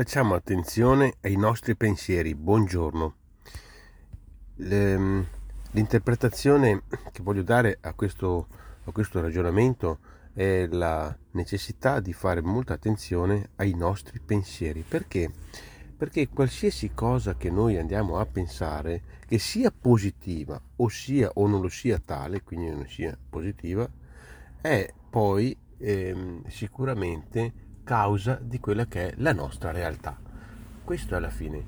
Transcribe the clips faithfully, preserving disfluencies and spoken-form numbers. Facciamo attenzione ai nostri pensieri. Buongiorno. L'interpretazione che voglio dare a questo, a questo ragionamento è la necessità di fare molta attenzione ai nostri pensieri. Perché? Perché qualsiasi cosa che noi andiamo a pensare, che sia positiva o sia o non lo sia tale, quindi non sia positiva, è poi ehm, sicuramente causa di quella che è la nostra realtà. Questo alla fine,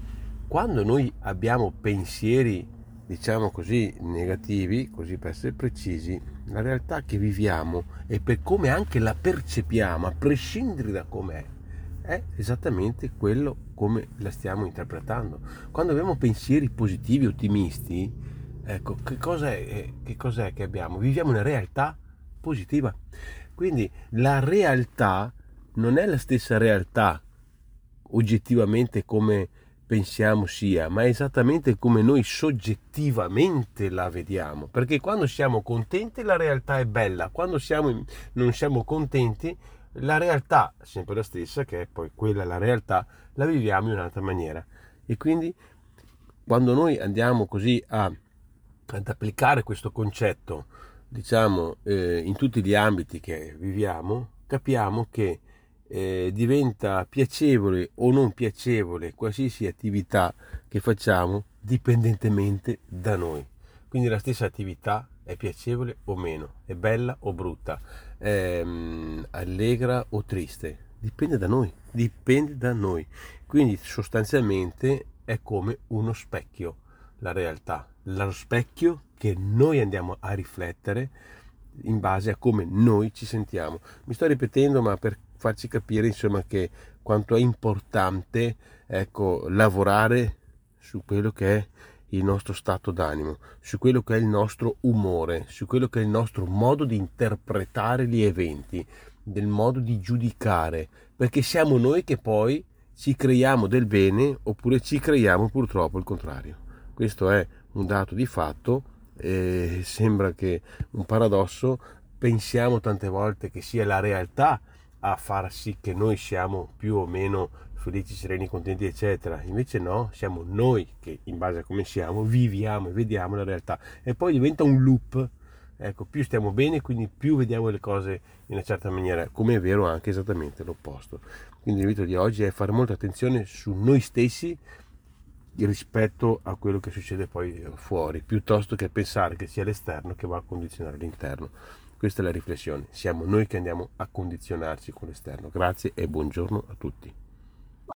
quando noi abbiamo pensieri, diciamo così, negativi, così per essere precisi, la realtà che viviamo e per come anche la percepiamo, a prescindere da com'è, è esattamente quello come la stiamo interpretando. Quando abbiamo pensieri positivi, ottimisti, ecco, che cosa è che, cos'è che abbiamo? Viviamo una realtà positiva. Quindi la realtà non è la stessa realtà oggettivamente come pensiamo sia, ma è esattamente come noi soggettivamente la vediamo, perché quando siamo contenti la realtà è bella, quando siamo, non siamo contenti la realtà, sempre la stessa, che è poi quella la realtà, la viviamo in un'altra maniera. E quindi quando noi andiamo così a, ad applicare questo concetto, diciamo, eh, in tutti gli ambiti che viviamo, capiamo che Eh, diventa piacevole o non piacevole qualsiasi attività che facciamo dipendentemente da noi. Quindi la stessa attività è piacevole o meno, è bella o brutta, è ehm, allegra o triste, dipende da noi, dipende da noi. Quindi sostanzialmente è come uno specchio la realtà, lo specchio che noi andiamo a riflettere in base a come noi ci sentiamo. Mi sto ripetendo, ma per farci capire insomma che quanto è importante, ecco, lavorare su quello che è il nostro stato d'animo, su quello che è il nostro umore, su quello che è il nostro modo di interpretare gli eventi, del modo di giudicare, perché siamo noi che poi ci creiamo del bene oppure ci creiamo purtroppo il contrario. Questo è un dato di fatto e sembra che un paradosso, pensiamo tante volte che sia la realtà a far sì che noi siamo più o meno felici, sereni, contenti, eccetera. Invece no, siamo noi che in base a come siamo viviamo e vediamo la realtà, e poi diventa un loop. Ecco, più stiamo bene, quindi più vediamo le cose in una certa maniera, come è vero anche esattamente l'opposto. Quindi l'invito di oggi è fare molta attenzione su noi stessi rispetto a quello che succede poi fuori, piuttosto che pensare che sia l'esterno che va a condizionare l'interno. Questa è la riflessione, siamo noi che andiamo a condizionarci con l'esterno. Grazie e buongiorno a tutti.